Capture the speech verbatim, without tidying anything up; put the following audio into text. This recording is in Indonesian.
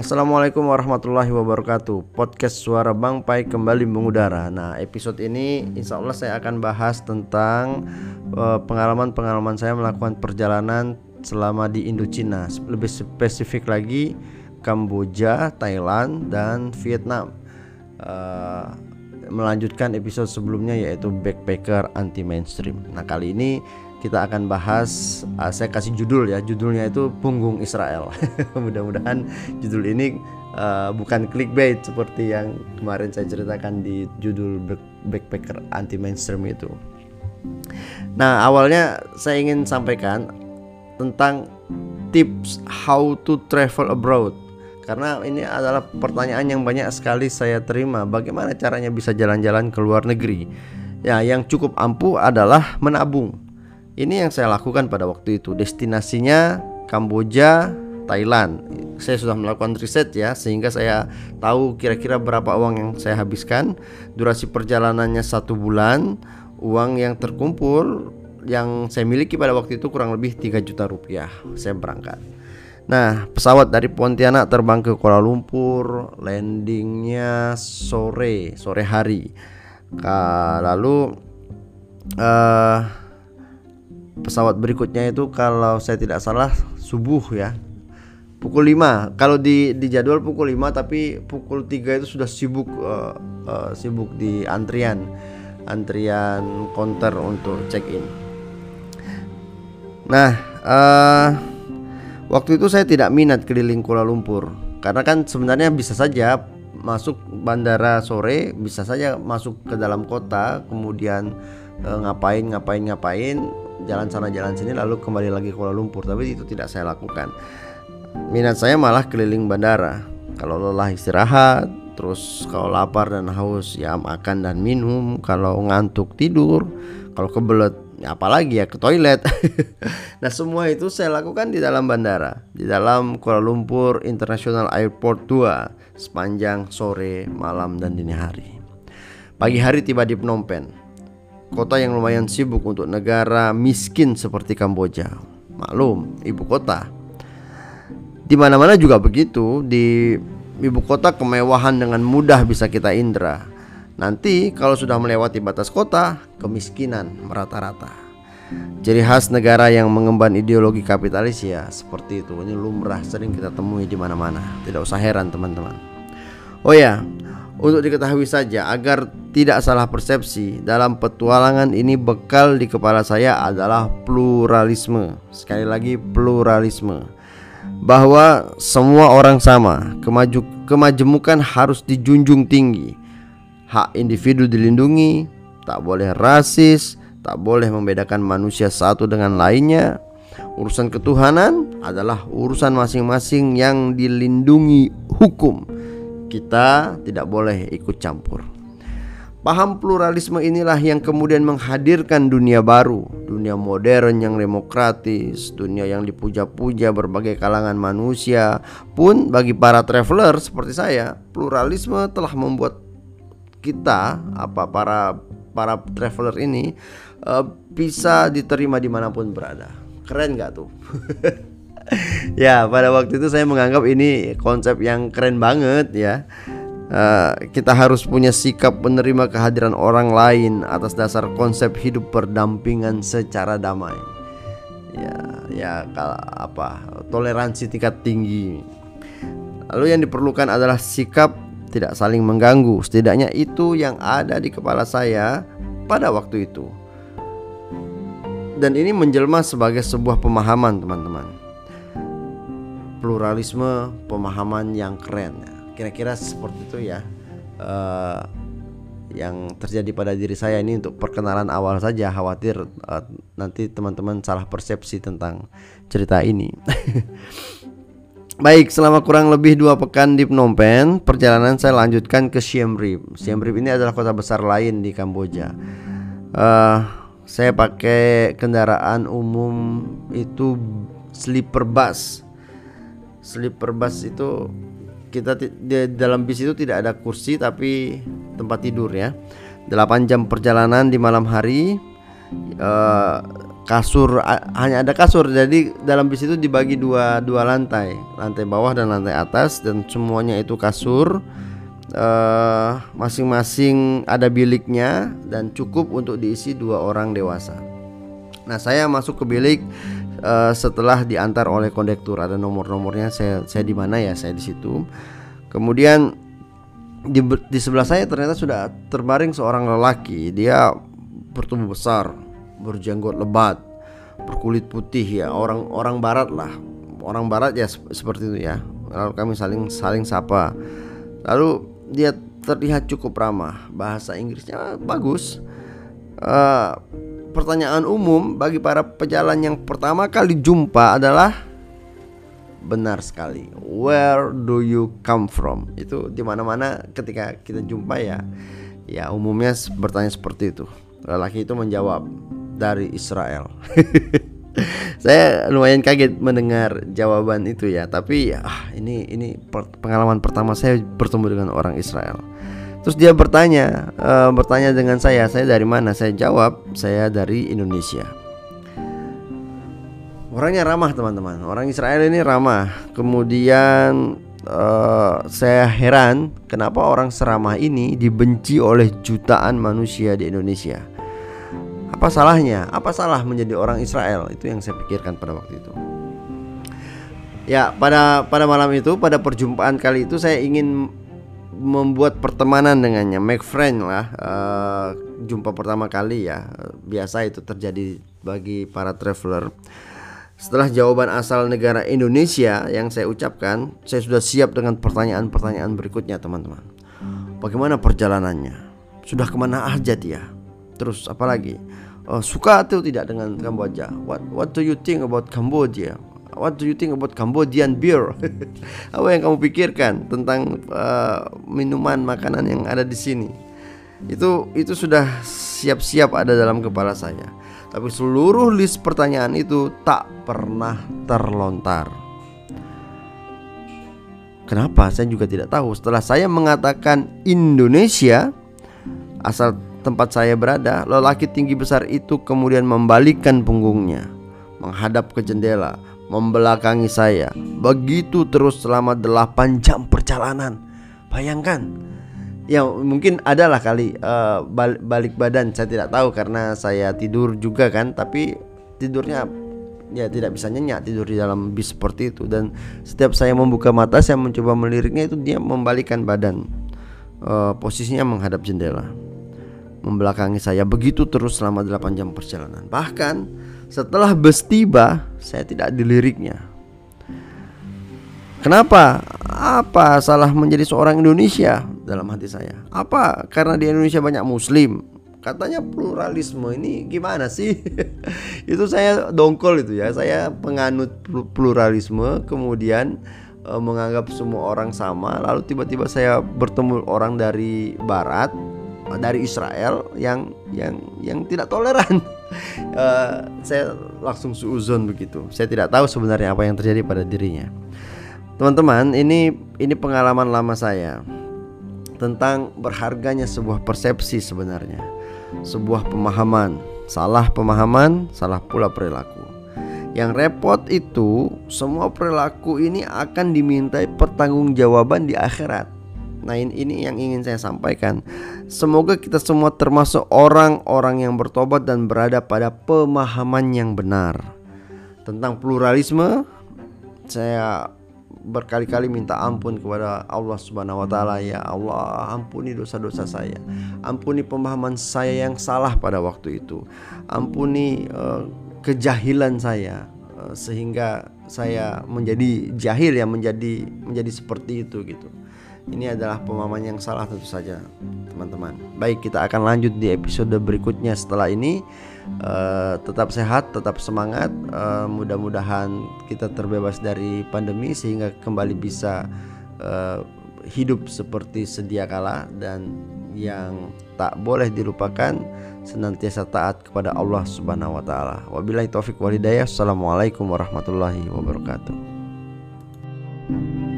Assalamualaikum warahmatullahi wabarakatuh. Podcast Suara Bang Pai kembali mengudara. Nah, episode ini insya Allah saya akan bahas tentang uh, pengalaman-pengalaman saya melakukan perjalanan selama di Indochina. Lebih spesifik lagi Kamboja, Thailand, dan Vietnam. uh, Melanjutkan episode sebelumnya yaitu backpacker anti mainstream. Nah, kali ini kita akan bahas, uh, saya kasih judul ya, judulnya itu Punggung Israel. Mudah-mudahan judul ini uh, bukan clickbait seperti yang kemarin saya ceritakan di judul backpacker anti mainstream itu. Nah, awalnya saya ingin sampaikan tentang tips how to travel abroad, karena ini adalah pertanyaan yang banyak sekali saya terima. Bagaimana caranya bisa jalan-jalan ke luar negeri? Ya, yang cukup ampuh adalah menabung. Ini yang saya lakukan pada waktu itu. Destinasinya Kamboja, Thailand. Saya sudah melakukan riset ya, sehingga saya tahu kira-kira berapa uang yang saya habiskan. Durasi perjalanannya satu bulan. Uang yang terkumpul yang saya miliki pada waktu itu kurang lebih tiga juta rupiah. Saya berangkat. Nah, pesawat dari Pontianak terbang ke Kuala Lumpur. Landingnya sore, sore hari. Lalu uh, pesawat berikutnya itu kalau saya tidak salah subuh ya, pukul lima. Kalau di, di jadwal pukul lima, tapi pukul tiga itu sudah sibuk uh, uh, sibuk di antrian antrian konter untuk check in. Nah, uh, waktu itu saya tidak minat keliling Kuala Lumpur, karena kan sebenarnya bisa saja masuk bandara sore, bisa saja masuk ke dalam kota, kemudian uh, ngapain ngapain ngapain jalan sana jalan sini lalu kembali lagi ke Kuala Lumpur. Tapi itu tidak saya lakukan. Minat saya malah keliling bandara. Kalau lelah istirahat, terus kalau lapar dan haus ya makan dan minum, kalau ngantuk tidur, kalau kebelet ya apalagi ya ke toilet. Nah, semua itu saya lakukan di dalam bandara, di dalam Kuala Lumpur International Airport dua sepanjang sore, malam, dan dini hari. Pagi hari tiba di Phnom Penh, kota yang lumayan sibuk untuk negara miskin seperti Kamboja. Maklum, ibu kota. Di mana-mana juga begitu. Di ibu kota kemewahan dengan mudah bisa kita indra. Nanti kalau sudah melewati batas kota, kemiskinan merata-rata. Ciri khas negara yang mengemban ideologi kapitalis ya seperti itu. Ini lumrah, sering kita temui di mana-mana. Tidak usah heran, teman-teman. Oh ya, untuk diketahui saja agar tidak salah persepsi, dalam petualangan ini bekal di kepala saya adalah pluralisme. Sekali lagi, pluralisme. Bahwa semua orang sama, kemaju, kemajemukan harus dijunjung tinggi. Hak individu dilindungi, tak boleh rasis, tak boleh membedakan manusia satu dengan lainnya. Urusan ketuhanan adalah urusan masing-masing yang dilindungi hukum. Kita tidak boleh ikut campur. Paham pluralisme inilah yang kemudian menghadirkan dunia baru, dunia modern yang demokratis, dunia yang dipuja-puja berbagai kalangan manusia. Pun bagi para traveler seperti saya, pluralisme telah membuat kita, apa para para traveler ini uh, bisa diterima dimanapun berada. Keren gak tuh? Ya, pada waktu itu saya menganggap ini konsep yang keren banget ya. Uh, kita harus punya sikap menerima kehadiran orang lain atas dasar konsep hidup berdampingan secara damai. Ya, ya kalau apa? Toleransi tingkat tinggi. Lalu yang diperlukan adalah sikap tidak saling mengganggu. Setidaknya itu yang ada di kepala saya pada waktu itu. Dan ini menjelma sebagai sebuah pemahaman, teman-teman. Pluralisme, pemahaman yang keren. Kira-kira seperti itu ya uh, yang terjadi pada diri saya. Ini untuk perkenalan awal saja, khawatir uh, nanti teman-teman salah persepsi tentang cerita ini. Baik, selama kurang lebih dua pekan di Phnom Penh, perjalanan saya lanjutkan ke Siem Reap. Siem Reap ini adalah kota besar lain di Kamboja. uh, Saya pakai kendaraan umum itu sleeper bus. Sleeper bus itu kita t- di dalam bis itu tidak ada kursi, tapi tempat tidur ya. delapan jam perjalanan di malam hari. E, kasur, hanya ada kasur. Jadi dalam bis itu dibagi dua dua lantai, lantai bawah dan lantai atas, dan semuanya itu kasur. Uh, masing-masing ada biliknya dan cukup untuk diisi dua orang dewasa. Nah, saya masuk ke bilik uh, setelah diantar oleh kondektur. Ada nomor-nomornya, saya saya di mana ya, saya di situ. Kemudian di, di sebelah saya ternyata sudah terbaring seorang lelaki. Dia bertubuh besar, berjenggot lebat, berkulit putih ya, orang orang barat lah, orang barat ya seperti itu ya. Lalu kami saling saling sapa. Lalu dia terlihat cukup ramah, bahasa Inggrisnya bagus. Uh, pertanyaan umum bagi para pejalan yang pertama kali jumpa adalah benar sekali, where do you come from? Itu dimana-mana ketika kita jumpa ya, ya umumnya bertanya seperti itu. Lelaki itu menjawab, dari Israel. Saya lumayan kaget mendengar jawaban itu ya, tapi ya ini ini pengalaman pertama saya bertemu dengan orang Israel. Terus dia bertanya, e, bertanya dengan saya, saya dari mana? Saya jawab, saya dari Indonesia. Orangnya ramah teman-teman, orang Israel ini ramah. Kemudian e, saya heran kenapa orang seramah ini dibenci oleh jutaan manusia di Indonesia. Apa salahnya? Apa salah menjadi orang Israel? Itu yang saya pikirkan pada waktu itu. Ya, pada pada malam itu, pada perjumpaan kali itu saya ingin membuat pertemanan dengannya, make friend lah. Uh, jumpa pertama kali ya, biasa itu terjadi bagi para traveler. Setelah jawaban asal negara Indonesia yang saya ucapkan, saya sudah siap dengan pertanyaan-pertanyaan berikutnya, teman-teman. Bagaimana perjalanannya? Sudah kemana aja dia? Terus apalagi, uh, suka atau tidak dengan Kamboja? What What do you think about Cambodia? What do you think about Cambodian beer? Apa yang kamu pikirkan tentang uh, minuman, makanan yang ada di sini? Itu itu sudah siap-siap ada dalam kepala saya. Tapi seluruh list pertanyaan itu tak pernah terlontar. Kenapa? Saya juga tidak tahu. Setelah saya mengatakan Indonesia, asal tempat saya berada, lelaki tinggi besar itu kemudian membalikkan punggungnya, menghadap ke jendela, membelakangi saya. Begitu terus selama delapan jam perjalanan. Bayangkan. Ya mungkin adalah kali uh, balik, balik badan, saya tidak tahu karena saya tidur juga kan. Tapi tidurnya ya tidak bisa nyenyak, tidur di dalam bis seperti itu. Dan setiap saya membuka mata, saya mencoba meliriknya, itu dia membalikkan badan, uh, posisinya menghadap jendela, membelakangi saya. Begitu terus selama delapan jam perjalanan. Bahkan setelah bus tiba, saya tidak diliriknya. Kenapa? Apa salah menjadi seorang Indonesia? Dalam hati saya. Apa karena di Indonesia banyak muslim? Katanya pluralisme, ini gimana sih? Itu saya dongkol itu ya. Saya penganut pluralisme, kemudian e, menganggap semua orang sama. Lalu tiba-tiba saya bertemu orang dari barat, dari Israel yang yang yang tidak toleran. uh, saya langsung suuzon begitu. Saya tidak tahu sebenarnya apa yang terjadi pada dirinya. Teman-teman, ini ini pengalaman lama saya tentang berharganya sebuah persepsi sebenarnya, sebuah pemahaman, salah pemahaman, salah pula perilaku. Yang repot itu semua perilaku ini akan dimintai pertanggungjawaban di akhirat. Nah, ini yang ingin saya sampaikan. Semoga kita semua termasuk orang-orang yang bertobat dan berada pada pemahaman yang benar. Tentang pluralisme, saya berkali-kali minta ampun kepada Allah Subhanahu wa Ta'ala. Ya Allah, ampuni dosa-dosa saya, ampuni pemahaman saya yang salah pada waktu itu, ampuni uh, kejahilan saya, uh, sehingga saya menjadi jahil ya, menjadi menjadi seperti itu gitu. Ini adalah pemahaman yang salah tentu saja, teman-teman. Baik, kita akan lanjut di episode berikutnya setelah ini. uh, Tetap sehat, tetap semangat. uh, Mudah-mudahan kita terbebas dari pandemi, sehingga kembali bisa uh, hidup seperti sedia kala. Dan yang tak boleh dilupakan, senantiasa taat kepada Allah Subhanahu wa Ta'ala. Wabillahi taufik walhidayah. Assalamualaikum warahmatullahi wabarakatuh.